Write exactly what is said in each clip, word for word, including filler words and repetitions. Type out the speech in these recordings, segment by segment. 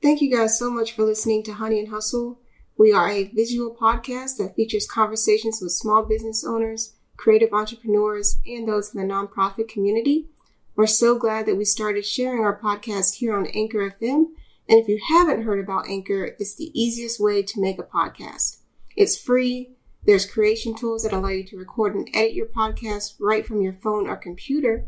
Thank you guys so much for listening to Honey and Hustle. We are a visual podcast that features conversations with small business owners, creative entrepreneurs, and those in the nonprofit community. We're so glad that we started sharing our podcast here on Anchor F M. And if you haven't heard about Anchor, it's the easiest way to make a podcast. It's free. There's creation tools that allow you to record and edit your podcast right from your phone or computer,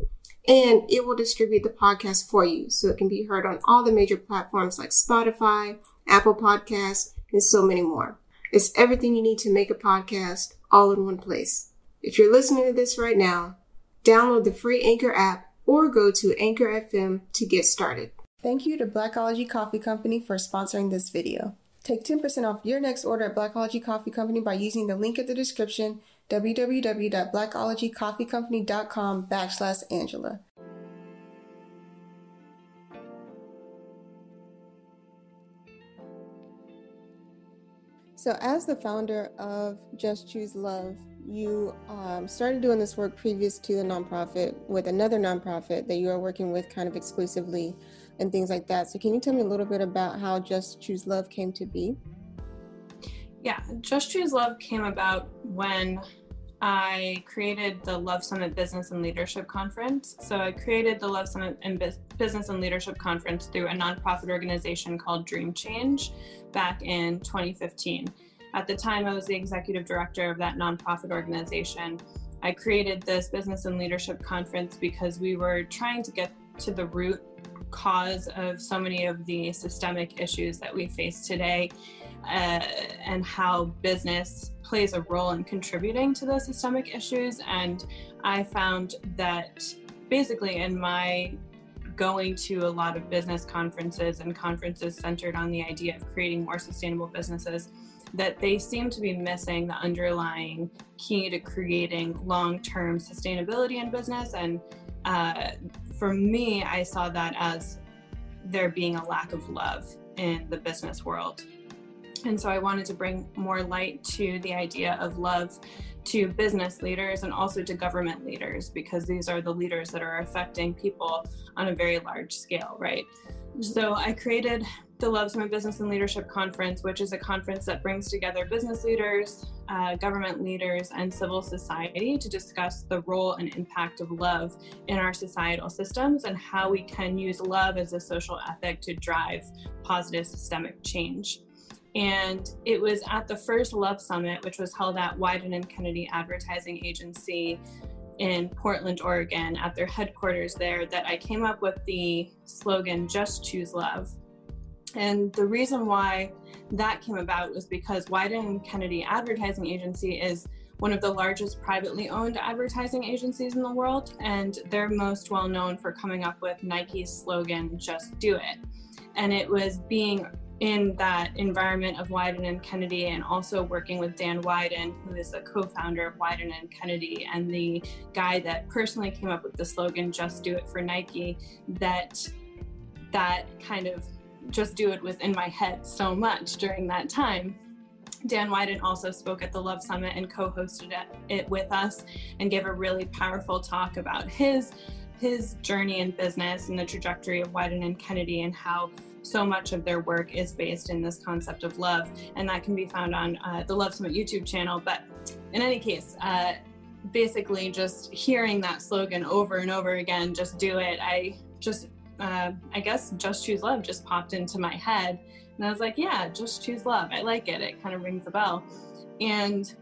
and it will distribute the podcast for you so it can be heard on all the major platforms like Spotify, Apple Podcasts, and so many more. It's everything you need to make a podcast all in one place. If you're listening to this right now, download the free Anchor app or go to Anchor F M to get started. Thank you to Blackology Coffee Company for sponsoring this video. Take ten percent off your next order at Blackology Coffee Company by using the link in the description, www.blackologycoffeecompany.com backslash Angela. So as the founder of Just Choose Love, you um, started doing this work previous to the nonprofit with another nonprofit that you are working with kind of exclusively and things like that. So can you tell me a little bit about how Just Choose Love came to be? Yeah, Just Choose Love came about when I created the Love Summit Business and Leadership Conference. So I created the Love Summit and Biz- Business and Leadership Conference through a nonprofit organization called Dream Change back in twenty fifteen. At the time, I was the executive director of that nonprofit organization. I created this Business and Leadership Conference because we were trying to get to the root cause of so many of the systemic issues that we face today, uh, and how business plays a role in contributing to those systemic issues. And I found that basically in my going to a lot of business conferences and conferences centered on the idea of creating more sustainable businesses, that they seem to be missing the underlying key to creating long-term sustainability in business. And uh, for me, I saw that as there being a lack of love in the business world. And so I wanted to bring more light to the idea of love to business leaders and also to government leaders, because these are the leaders that are affecting people on a very large scale, right? So I created the Love Summit Business and Leadership Conference, which is a conference that brings together business leaders, uh, government leaders, and civil society to discuss the role and impact of love in our societal systems and how we can use love as a social ethic to drive positive systemic change. And it was at the first Love Summit, which was held at Wieden and Kennedy Advertising Agency in Portland, Oregon, at their headquarters there, that I came up with the slogan, Just Choose Love. And the reason why that came about was because Wieden and Kennedy Advertising Agency is one of the largest privately owned advertising agencies in the world, and they're most well known for coming up with Nike's slogan, Just Do It. And it was being in that environment of Wieden and Kennedy, and also working with Dan Wieden, who is the co-founder of Wieden and Kennedy and the guy that personally came up with the slogan Just Do It for Nike, that that kind of Just Do It was in my head so much during that time. Dan Wieden also spoke at the Love Summit and co-hosted it with us and gave a really powerful talk about his his journey in business and the trajectory of Wieden and Kennedy and how so much of their work is based in this concept of love, and that can be found on uh, the Love Summit YouTube channel. But in any case, uh, basically just hearing that slogan over and over again, just do it, I just, uh, I guess Just Choose Love just popped into my head. And I was like, yeah, just choose love. I like it. It kind of rings a bell. And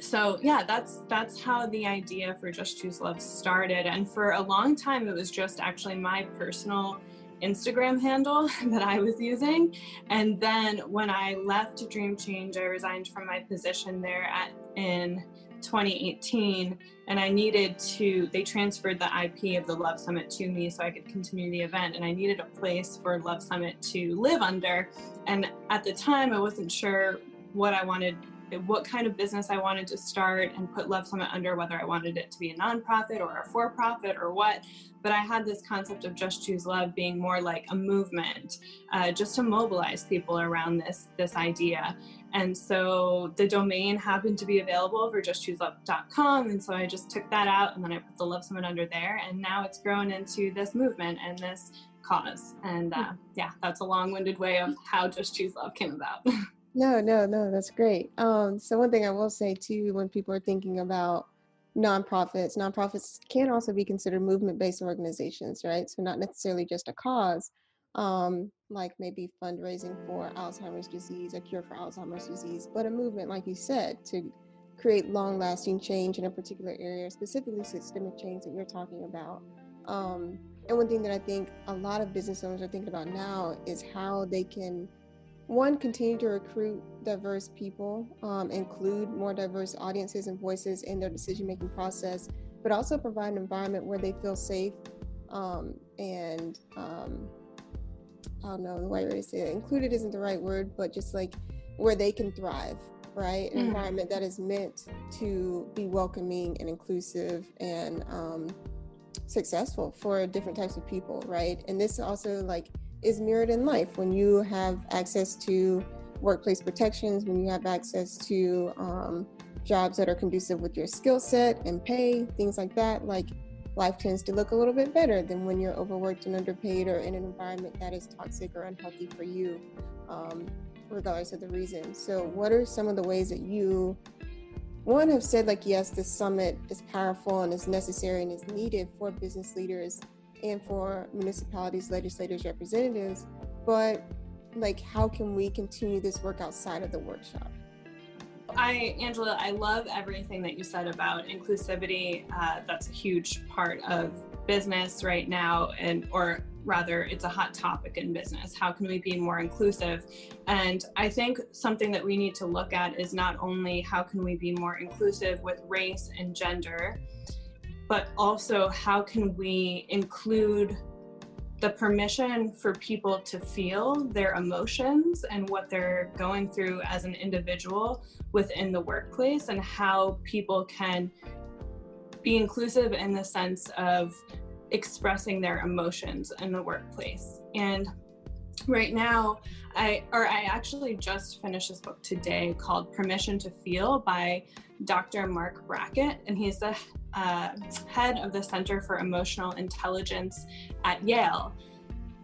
so yeah, that's that's how the idea for Just Choose Love started. And for a long time, it was just actually my personal Instagram handle that I was using. And then when I left Dream Change, I resigned from my position there at, in twenty eighteen, and I needed to, they transferred the I P of the Love Summit to me so I could continue the event, and I needed a place for Love Summit to live under. And at the time, I wasn't sure what I wanted, what kind of business I wanted to start and put Love Summit under, whether I wanted it to be a nonprofit or a for-profit or what. But I had this concept of Just Choose Love being more like a movement, uh, just to mobilize people around this, this idea. And so the domain happened to be available for just choose love dot com. And so I just took that out and then I put the Love Summit under there. And now it's grown into this movement and this cause. And uh, yeah, that's a long-winded way of how Just Choose Love came about. No, no, no, that's great. Um, so one thing I will say too, when people are thinking about nonprofits, nonprofits can also be considered movement-based organizations, right? So not necessarily just a cause, um, like maybe fundraising for Alzheimer's disease, a cure for Alzheimer's disease, but a movement, like you said, to create long-lasting change in a particular area, specifically systemic change that you're talking about. Um, and one thing that I think a lot of business owners are thinking about now is how they can, one, continue to recruit diverse people, um, include more diverse audiences and voices in their decision-making process, but also provide an environment where they feel safe um, and, um, I don't know the right way to say it, included isn't the right word, but just like where they can thrive, right? An mm-hmm. environment that is meant to be welcoming and inclusive and um, successful for different types of people, right? And this also like, is mirrored in life when you have access to workplace protections, when you have access to um, jobs that are conducive with your skill set and pay, things like that. Like life tends to look a little bit better than when you're overworked and underpaid or in an environment that is toxic or unhealthy for you, um, regardless of the reason. So what are some of the ways that you, one, have said like, yes, this summit is powerful and is necessary and is needed for business leaders and for municipalities, legislators, representatives, but like, how can we continue this work outside of the workshop? I, Angela, I love everything that you said about inclusivity. Uh, that's a huge part of business right now, and or rather, it's a hot topic in business. How can we be more inclusive? And I think something that we need to look at is not only how can we be more inclusive with race and gender, but also how can we include the permission for people to feel their emotions and what they're going through as an individual within the workplace, and how people can be inclusive in the sense of expressing their emotions in the workplace. And right now, I or I actually just finished this book today called Permission to Feel by Doctor Marc Brackett, and he's the uh, head of the Center for Emotional Intelligence at Yale.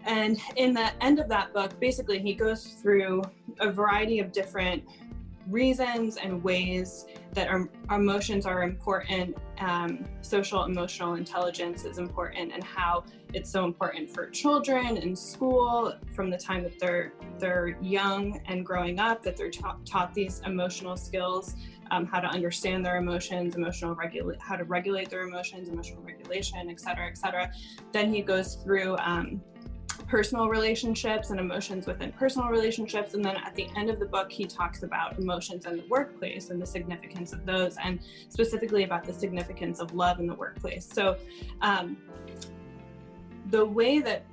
And in the end of that book, basically he goes through a variety of different reasons and ways that our, our emotions are important, um, social emotional intelligence is important, and how it's so important for children in school from the time that they're they're young and growing up, that they're ta- taught these emotional skills, um, how to understand their emotions, emotional regulate, how to regulate their emotions, emotional regulation, et cetera, et cetera. Then he goes through um, personal relationships and emotions within personal relationships. And then at the end of the book, he talks about emotions in the workplace and the significance of those, and specifically about the significance of love in the workplace. So um, the way that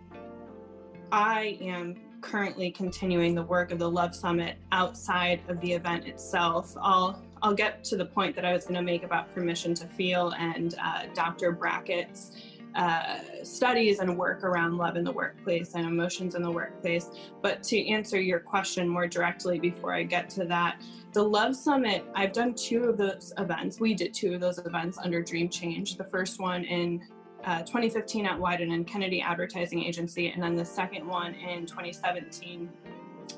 I am currently continuing the work of the Love Summit outside of the event itself, I'll I'll get to the point that I was gonna make about Permission to Feel and uh, Doctor Brackett's Uh, studies and work around love in the workplace and emotions in the workplace. But to answer your question more directly before I get to that, the Love Summit, I've done two of those events. We did two of those events under Dream Change. The first one in uh, twenty fifteen at Wieden and Kennedy Advertising Agency, and then the second one in twenty seventeen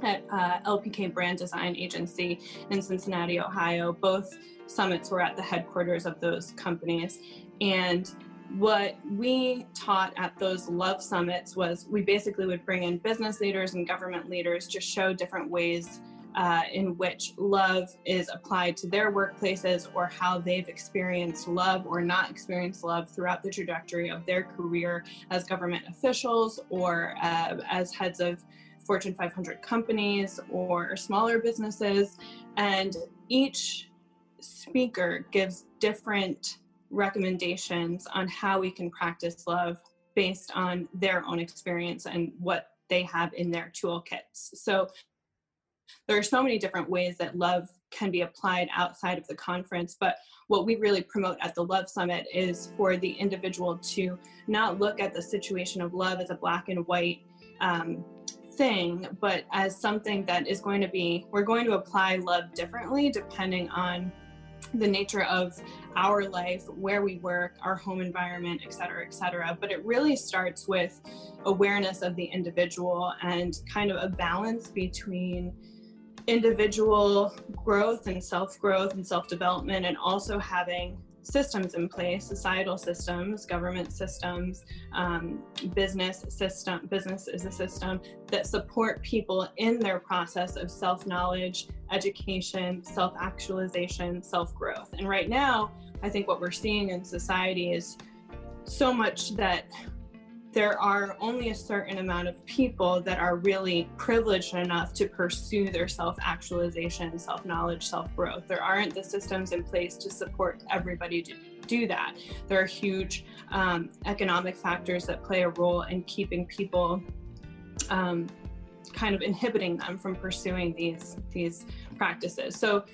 at uh, L P K Brand Design Agency in Cincinnati, Ohio. Both summits were at the headquarters of those companies. And what we taught at those Love Summits was we basically would bring in business leaders and government leaders to show different ways uh, in which love is applied to their workplaces, or how they've experienced love or not experienced love throughout the trajectory of their career as government officials, or uh, as heads of Fortune five hundred companies or smaller businesses. And each speaker gives different recommendations on how we can practice love based on their own experience and what they have in their toolkits. So there are so many different ways that love can be applied outside of the conference, but what we really promote at the Love Summit is for the individual to not look at the situation of love as a black and white um, thing, but as something that is going to be, we're going to apply love differently depending on the nature of our life, where we work, our home environment, et cetera, et cetera. But it really starts with awareness of the individual and kind of a balance between individual growth and self-growth and self-development, and also having systems in place, societal systems, government systems, um, business system, business is a system that support people in their process of self-knowledge, education, self-actualization, self-growth. And right now, I think what we're seeing in society is so much that there are only a certain amount of people that are really privileged enough to pursue their self-actualization, self-knowledge, self-growth. There aren't the systems in place to support everybody to do that. There are huge um, economic factors that play a role in keeping people, um, kind of inhibiting them from pursuing these, these practices. So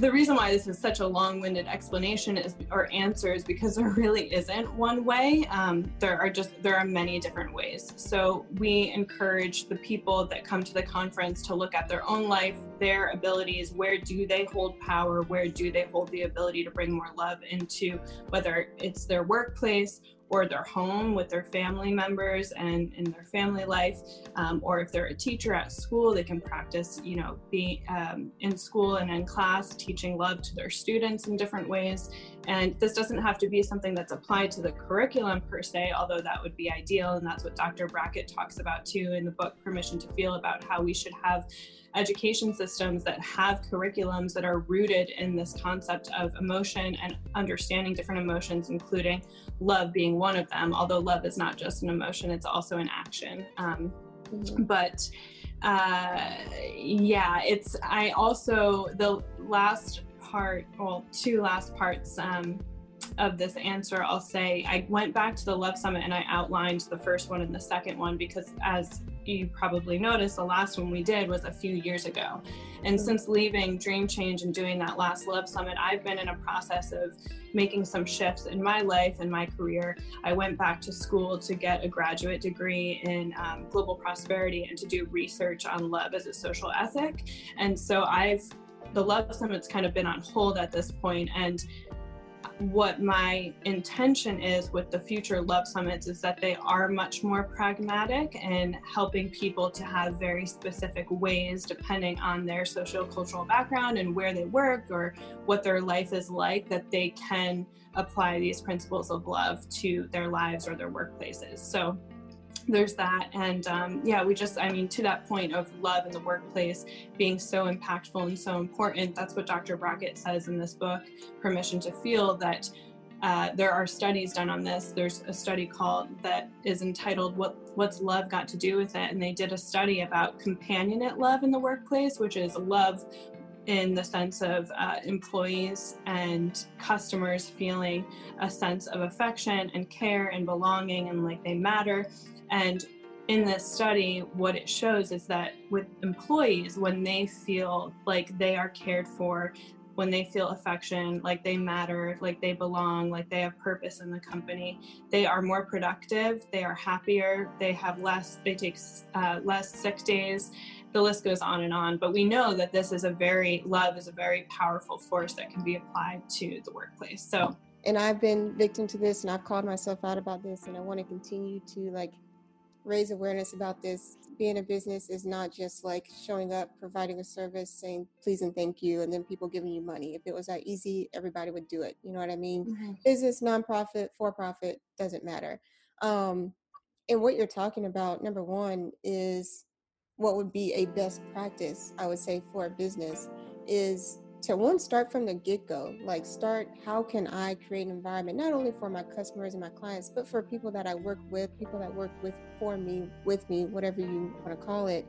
the reason why this is such a long-winded explanation is, or answer, is because there really isn't one way. Um, there are just, there are many different ways. So we encourage the people that come to the conference to look at their own life, their abilities, where do they hold power, where do they hold the ability to bring more love into, whether it's their workplace or their home with their family members and in their family life, um, or if they're a teacher at school, they can practice, you know, be um, in school and in class, teaching love to their students in different ways. And this doesn't have to be something that's applied to the curriculum per se, although that would be ideal. And that's what Doctor Brackett talks about too in the book, Permission to Feel, about how we should have education systems that have curriculums that are rooted in this concept of emotion and understanding different emotions, including love being one of them, although love is not just an emotion, it's also an action. Um, mm-hmm. But uh, yeah, it's, I also, the last part, well, two last parts um, of this answer, I'll say, I went back to the Love Summit and I outlined the first one and the second one, because as you probably noticed, the last one we did was a few years ago. And since leaving Dream Change and doing that last Love Summit, I've been in a process of making some shifts in my life and my career. I went back to school to get a graduate degree in um, global prosperity and to do research on love as a social ethic. And so I've, the Love Summit's kind of been on hold at this point. And what my intention is with the future Love Summits is that they are much more pragmatic and helping people to have very specific ways, depending on their socio-cultural background and where they work or what their life is like, that they can apply these principles of love to their lives or their workplaces. So there's that. And um, yeah, we just, I mean, to that point of love in the workplace being so impactful and so important, that's what Doctor Brackett says in this book, Permission to Feel, that uh, there are studies done on this. There's a study called, that is entitled, "What What's Love Got to Do with It?" And they did a study about companionate love in the workplace, which is love in the sense of uh, employees and customers feeling a sense of affection and care and belonging and like they matter. And in this study, what it shows is that with employees, when they feel like they are cared for, when they feel affection, like they matter, like they belong, like they have purpose in the company, they are more productive, they are happier, they have less, they take uh, less sick days. The list goes on and on, but we know that this is a very, love is a very powerful force that can be applied to the workplace. So, and I've been victim to this, and I've called myself out about this, and I want to continue to like raise awareness about this. Being a business is not just like showing up, providing a service, saying please and thank you, and then people giving you money. If it was that easy, everybody would do it. You know what I mean? Mm-hmm. Business, nonprofit, for-profit, doesn't matter. Um, and what you're talking about, number one, is what would be a best practice, I would say, for a business is to one, start from the get-go, like start, how can I create an environment, not only for my customers and my clients, but for people that I work with, people that work with, for me, with me, whatever you want to call it,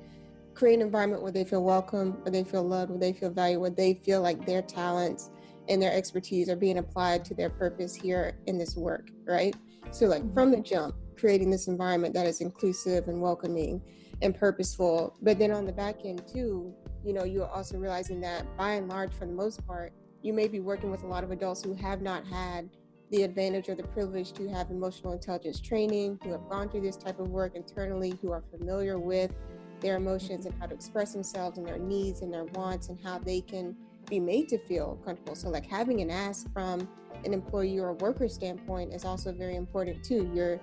create an environment where they feel welcome, where they feel loved, where they feel valued, where they feel like their talents and their expertise are being applied to their purpose here in this work, right? So like from the jump, creating this environment that is inclusive and welcoming and purposeful. But then on the back end too, you know, you're also realizing that by and large, for the most part, you may be working with a lot of adults who have not had the advantage or the privilege to have emotional intelligence training, who have gone through this type of work internally, who are familiar with their emotions and how to express themselves and their needs and their wants and how they can be made to feel comfortable. So like having an ask from an employee or a worker standpoint is also very important too. You're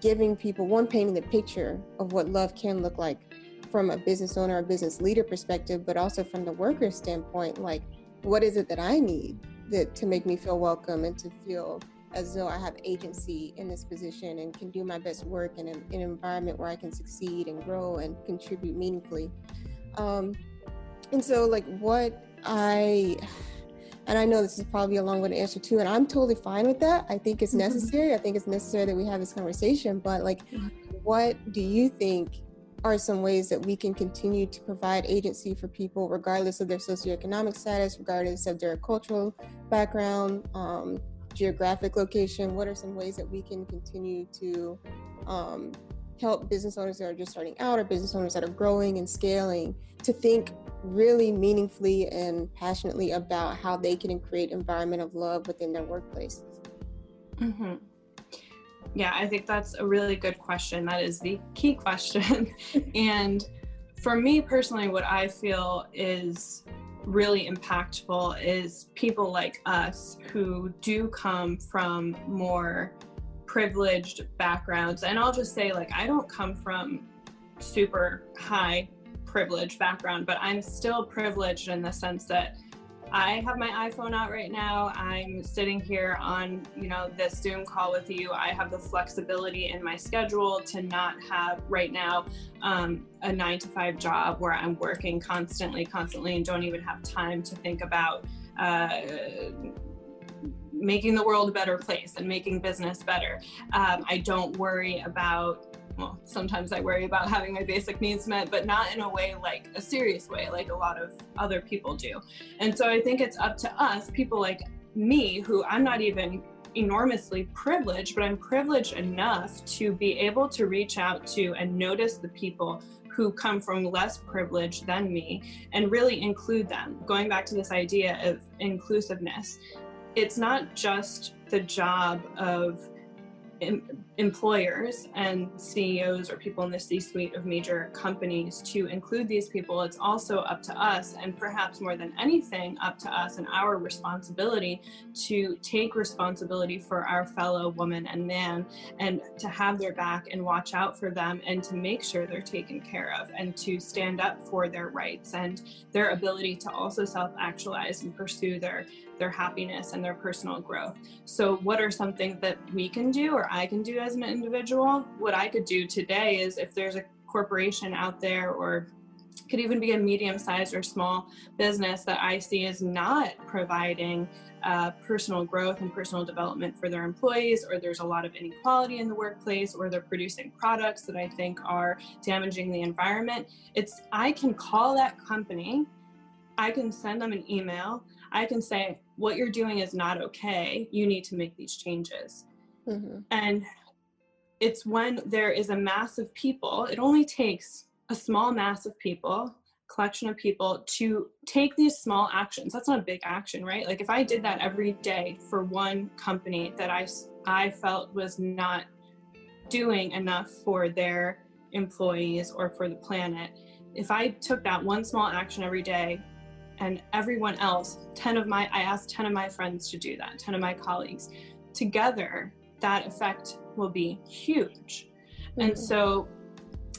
giving people, one, painting the picture of what love can look like from a business owner or business leader perspective, but also from the worker standpoint, like what is it that I need that to make me feel welcome and to feel as though I have agency in this position and can do my best work in an, in an environment where I can succeed and grow and contribute meaningfully. Um, and so like what I, and I know this is probably a long way to answer too, and I'm totally fine with that. I think it's necessary. I think it's necessary that we have this conversation, but like, what do you think are some ways that we can continue to provide agency for people regardless of their socioeconomic status, regardless of their cultural background, um, geographic location? What are some ways that we can continue to um, help business owners that are just starting out or business owners that are growing and scaling to think really meaningfully and passionately about how they can create an environment of love within their workplace? Mm-hmm. Yeah, I think that's a really good question. That is the key question. And for me personally, what I feel is really impactful is people like us who do come from more privileged backgrounds. And I'll just say, like, I don't come from super high privileged background, but I'm still privileged in the sense that I have my iPhone out right now. I'm sitting here on, you know, this Zoom call with you. I have the flexibility in my schedule to not have right now um, a nine to five job where I'm working constantly, constantly, and don't even have time to think about uh, making the world a better place and making business better. Um, I don't worry about Well, sometimes I worry about having my basic needs met, but not in a way like a serious way, like a lot of other people do. And so I think it's up to us, people like me, who I'm not even enormously privileged, but I'm privileged enough to be able to reach out to and notice the people who come from less privilege than me and really include them. Going back to this idea of inclusiveness, it's not just the job of employers and C E Os or people in the C-suite of major companies to include these people. It's also up to us, and perhaps more than anything, up to us and our responsibility to take responsibility for our fellow woman and man and to have their back and watch out for them and to make sure they're taken care of and to stand up for their rights and their ability to also self-actualize and pursue their their happiness and their personal growth. So what are some things that we can do or I can do as an individual? What I could do today is, if there's a corporation out there, or could even be a medium-sized or small business that I see is not providing uh, personal growth and personal development for their employees, or there's a lot of inequality in the workplace, or they're producing products that I think are damaging the environment, it's I can call that company, I can send them an email, I can say, what you're doing is not okay, you need to make these changes. Mm-hmm. And it's when there is a mass of people, it only takes a small mass of people, collection of people, to take these small actions. That's not a big action, right? Like if I did that every day for one company that I, I felt was not doing enough for their employees or for the planet, if I took that one small action every day, and everyone else, ten of my, I asked ten of my friends to do that, ten of my colleagues, together, that effect will be huge. Mm-hmm. And so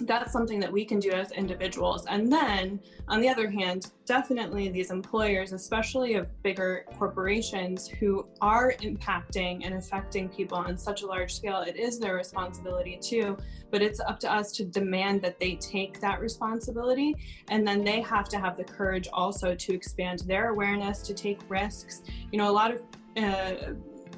that's something that we can do as individuals. And then on the other hand, definitely these employers, especially of bigger corporations who are impacting and affecting people on such a large scale, it is their responsibility too, but it's up to us to demand that they take that responsibility. And then they have to have the courage also to expand their awareness, to take risks. You know, a lot of uh,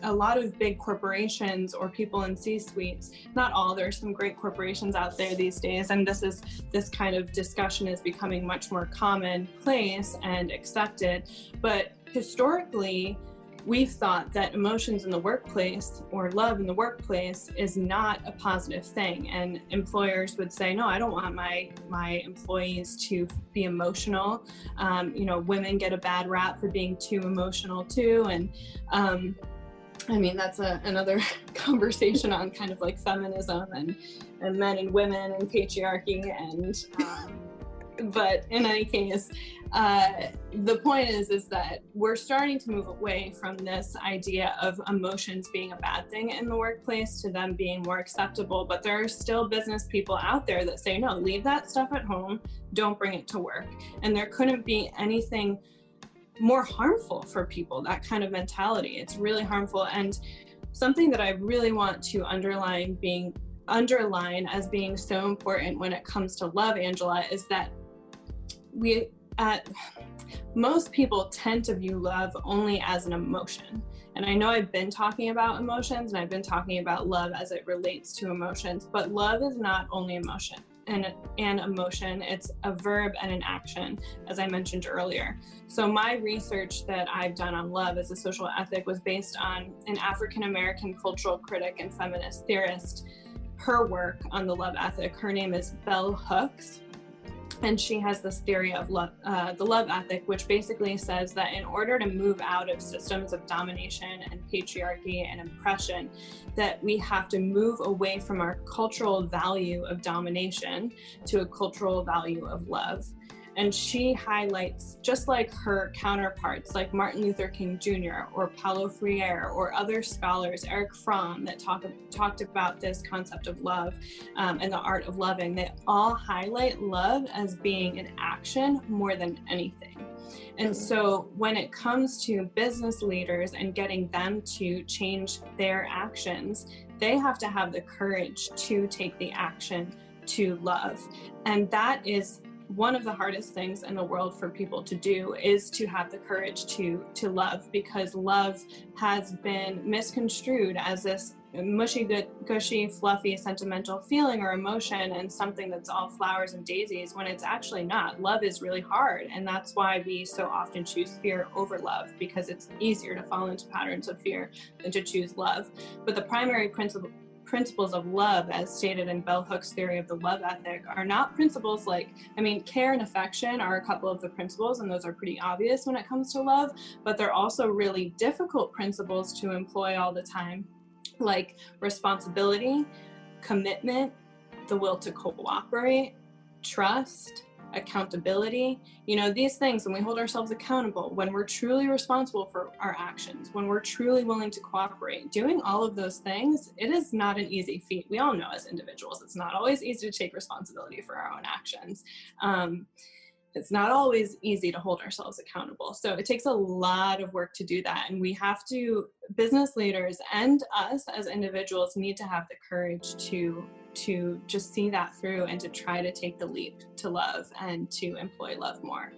a lot of big corporations or people in C-suites, not all, there are some great corporations out there these days, and this is this kind of discussion is becoming much more commonplace and accepted. But historically, we've thought that emotions in the workplace or love in the workplace is not a positive thing. And employers would say, no, I don't want my my employees to be emotional. Um, you know, women get a bad rap for being too emotional too. And um, I mean, that's a, another conversation on kind of like feminism and, and men and women and patriarchy and, um, but in any case, uh, the point is, is that we're starting to move away from this idea of emotions being a bad thing in the workplace to them being more acceptable. But there are still business people out there that say, no, leave that stuff at home. Don't bring it to work. And there couldn't be anything more harmful for people, that kind of mentality. It's really harmful. And something that I really want to underline being underline as being so important when it comes to love, Angela, is that we uh, most people tend to view love only as an emotion. And I know I've been talking about emotions and I've been talking about love as it relates to emotions, but love is not only emotion and an emotion, it's a verb and an action, as I mentioned earlier. So my research that I've done on love as a social ethic was based on an African-American cultural critic and feminist theorist, her work on the love ethic. Her name is Bell Hooks, and she has this theory of love, uh, the love ethic, which basically says that in order to move out of systems of domination and patriarchy and oppression, that we have to move away from our cultural value of domination to a cultural value of love. And she highlights, just like her counterparts, like Martin Luther King Junior or Paulo Freire or other scholars, Eric Fromm, that talk, talked about this concept of love um, and the art of loving, they all highlight love as being an action more than anything. And so when it comes to business leaders and getting them to change their actions, they have to have the courage to take the action to love. And that is one of the hardest things in the world for people to do, is to have the courage to to love, because love has been misconstrued as this mushy, good, gushy, fluffy, sentimental feeling or emotion and something that's all flowers and daisies, when it's actually not. Love is really hard, and that's why we so often choose fear over love, because it's easier to fall into patterns of fear than to choose love. But the primary principle principles of love, as stated in Bell Hooks' theory of the love ethic, are not principles like, I mean, care and affection are a couple of the principles, and those are pretty obvious when it comes to love, but they're also really difficult principles to employ all the time, like responsibility, commitment, the will to cooperate, trust, accountability. You know, these things, when we hold ourselves accountable, when we're truly responsible for our actions, when we're truly willing to cooperate, doing all of those things, it is not an easy feat. We all know as individuals, it's not always easy to take responsibility for our own actions. Um, it's not always easy to hold ourselves accountable. So it takes a lot of work to do that. And we have to, business leaders and us as individuals, need to have the courage to to just see that through and to try to take the leap to love and to employ love more.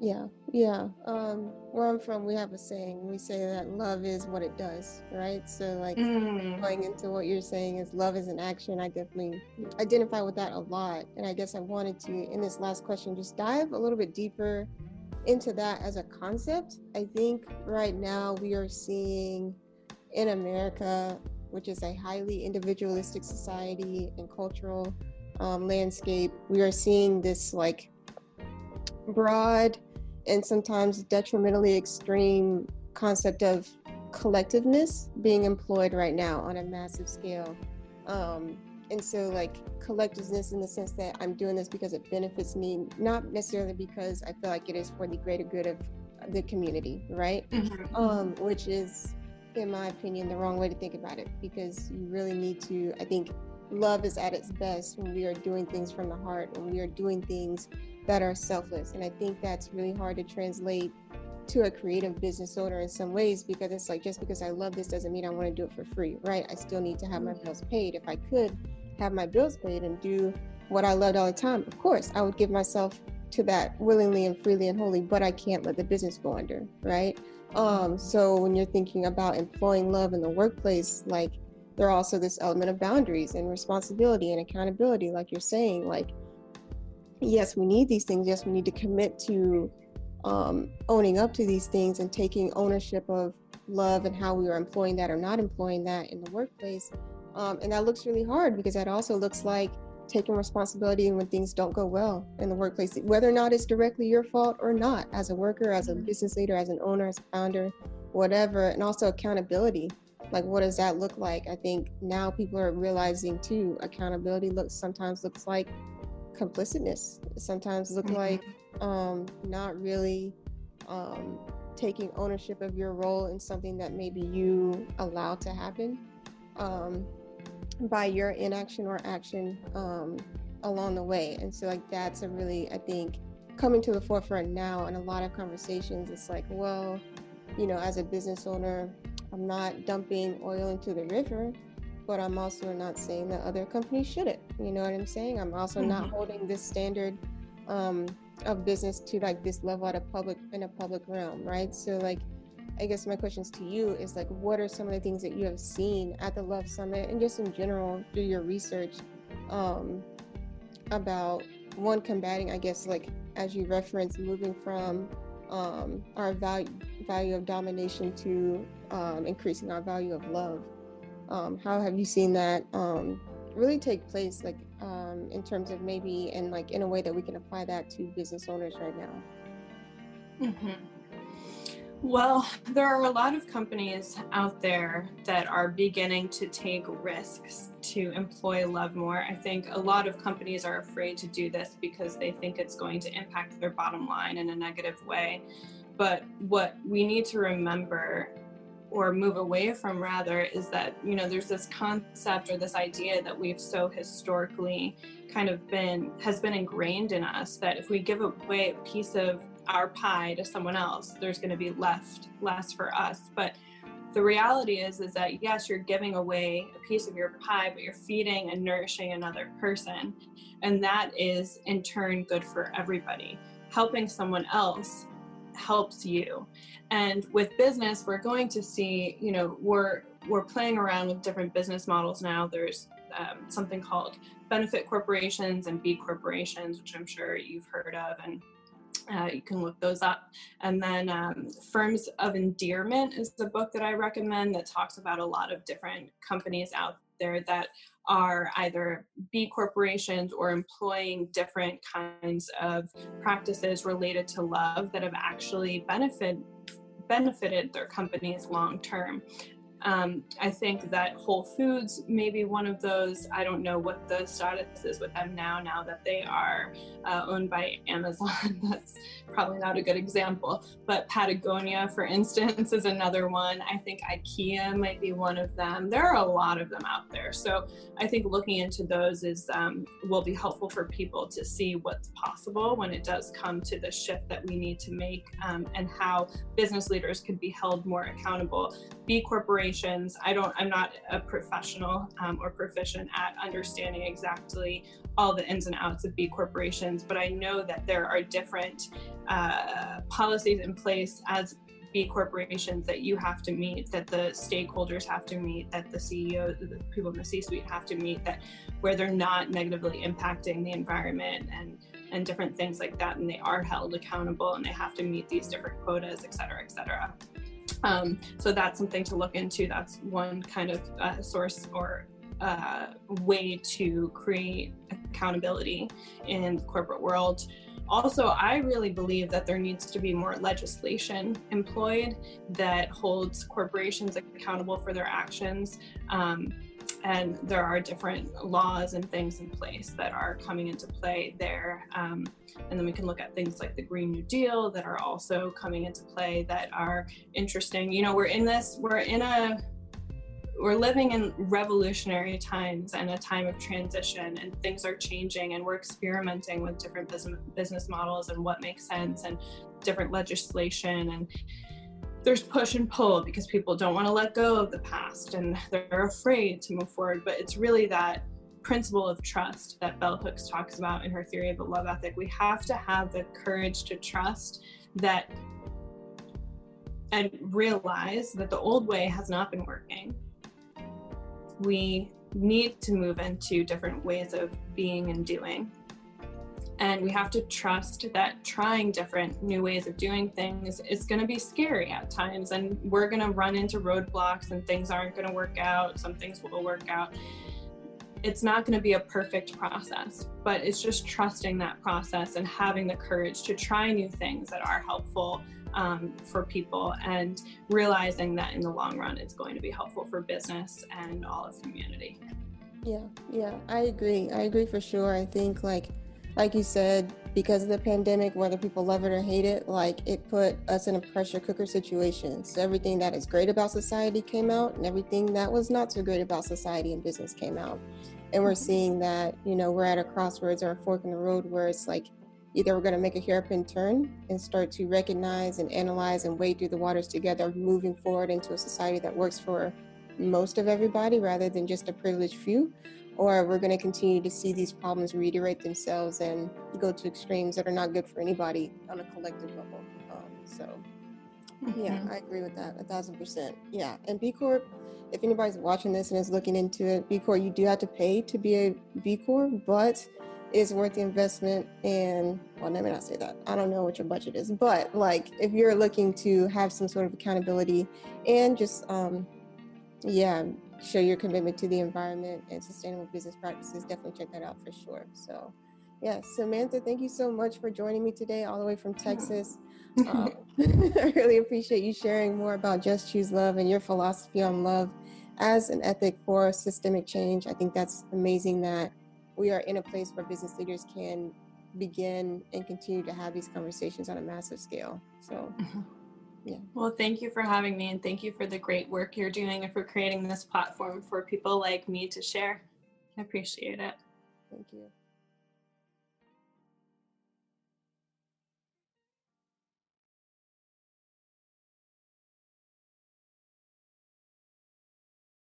Yeah, yeah. Um, where I'm from, we have a saying. We say that love is what it does, right? So like mm. going into what you're saying is love is an action. I definitely identify with that a lot. And I guess I wanted to, in this last question, just dive a little bit deeper into that as a concept. I think right now we are seeing in America, which is a highly individualistic society and cultural um, landscape, we are seeing this like broad and sometimes detrimentally extreme concept of collectiveness being employed right now on a massive scale. Um, and so like collectiveness in the sense that I'm doing this because it benefits me, not necessarily because I feel like it is for the greater good of the community, right? Mm-hmm. Um, which is, in my opinion, the wrong way to think about it, because you really need to, I think love is at its best when we are doing things from the heart, when we are doing things that are selfless. And I think that's really hard to translate to a creative business owner in some ways, because it's like, just because I love this doesn't mean I want to do it for free, right? I still need to have my bills paid. If I could have my bills paid and do what I loved all the time, of course, I would give myself to that willingly and freely and wholly, but I can't let the business go under, right? Um, so when you're thinking about employing love in the workplace, like there are also this element of boundaries and responsibility and accountability, like you're saying, like, yes, we need these things. Yes, we need to commit to um, owning up to these things and taking ownership of love and how we are employing that or not employing that in the workplace. Um, and that looks really hard because that also looks like taking responsibility when things don't go well in the workplace, whether or not it's directly your fault or not, as a worker, as a business leader, as an owner, as a founder, whatever. And also accountability. Like, what does that look like? I think now people are realizing too, accountability looks sometimes looks like complicitness, sometimes look like um, not really um, taking ownership of your role in something that maybe you allow to happen um, by your inaction or action um, along the way. And so like, that's a really, I think, coming to the forefront now in a lot of conversations. It's like, well, you know, as a business owner, I'm not dumping oil into the river, but I'm also not saying that other companies shouldn't. You know what I'm saying? I'm also mm-hmm. not holding this standard um, of business to like this level at a public in a public realm, right? So like, I guess my questions to you is like, what are some of the things that you have seen at the Love Summit and just in general through your research um, about one combating, I guess, like as you referenced, moving from um, our value value of domination to um, increasing our value of love. Um, how have you seen that um, really take place, like um, in terms of maybe and like in a way that we can apply that to business owners right now? Mm-hmm. Well, there are a lot of companies out there that are beginning to take risks to employ love more. I think a lot of companies are afraid to do this because they think it's going to impact their bottom line in a negative way. But what we need to remember or move away from rather is that, you know, there's this concept or this idea that we've so historically kind of been, has been ingrained in us that if we give away a piece of our pie to someone else, there's going to be left less for us. But the reality is, is that yes, you're giving away a piece of your pie, but you're feeding and nourishing another person. And that is in turn good for everybody. Helping someone else helps you. And with business, we're going to see, you know, we're we're playing around with different business models now. There's um, something called benefit corporations and B corporations, which I'm sure you've heard of, and uh, you can look those up. And then um, Firms of Endearment is the book that I recommend that talks about a lot of different companies out there that are either B corporations or employing different kinds of practices related to love that have actually benefit, benefited their companies long term. Um, I think that Whole Foods may be one of those. I don't know what the status is with them now, now that they are uh, owned by Amazon. That's probably not a good example. But Patagonia, for instance, is another one. I think IKEA might be one of them. There are a lot of them out there. So I think looking into those is um, will be helpful for people to see what's possible when it does come to the shift that we need to make um, and how business leaders could be held more accountable. B corporations, I don't, I'm not a professional um, or proficient at understanding exactly all the ins and outs of B corporations, but I know that there are different uh, policies in place as B corporations that you have to meet, that the stakeholders have to meet, that the C E O, the people in the C-suite have to meet, that where they're not negatively impacting the environment and and different things like that, and they are held accountable and they have to meet these different quotas, et cetera, et cetera. Um, so that's something to look into. That's one kind of uh, source or uh, way to create accountability in the corporate world. Also, I really believe that there needs to be more legislation employed that holds corporations accountable for their actions. Um, and there are different laws and things in place that are coming into play there. Um, and then we can look at things like the Green New Deal that are also coming into play that are interesting. You know, we're in this, we're in a, we're living in revolutionary times and a time of transition, and things are changing, and we're experimenting with different business, business models and what makes sense and different legislation. And there's push and pull because people don't want to let go of the past and they're afraid to move forward. But it's really that principle of trust that bell hooks talks about in her theory of the love ethic. We have to have the courage to trust that and realize that the old way has not been working. We need to move into different ways of being and doing. And we have to trust that trying different new ways of doing things is going to be scary at times. And we're going to run into roadblocks and things aren't going to work out. Some things will work out. It's not going to be a perfect process, but it's just trusting that process and having the courage to try new things that are helpful um, for people, and realizing that in the long run, it's going to be helpful for business and all of humanity. Yeah, yeah, I agree. I agree for sure. I think like, Like you said, because of the pandemic, whether people love it or hate it, like it put us in a pressure cooker situation. So everything that is great about society came out, and everything that was not so great about society and business came out. And we're seeing that, you know, we're at a crossroads or a fork in the road where it's like, either we're going to make a hairpin turn and start to recognize and analyze and wade through the waters together, moving forward into a society that works for most of everybody rather than just a privileged few, or we're going to continue to see these problems reiterate themselves and go to extremes that are not good for anybody on a collective level. Um, so mm-hmm. yeah, I agree with that a thousand percent. Yeah. And B Corp, if anybody's watching this and is looking into it, B Corp, you do have to pay to be a B Corp, but it's worth the investment. And well, let me not say that. I don't know what your budget is, but like if you're looking to have some sort of accountability and just, um, yeah, show your commitment to the environment and sustainable business practices, definitely check that out for sure. So yeah, Samantha, thank you so much for joining me today all the way from Texas. um, I really appreciate you sharing more about Just Choose Love and your philosophy on love as an ethic for systemic change. I think that's amazing that we are in a place where business leaders can begin and continue to have these conversations on a massive scale. So mm-hmm. Yeah. Well, thank you for having me, and thank you for the great work you're doing and for creating this platform for people like me to share. I appreciate it. Thank you.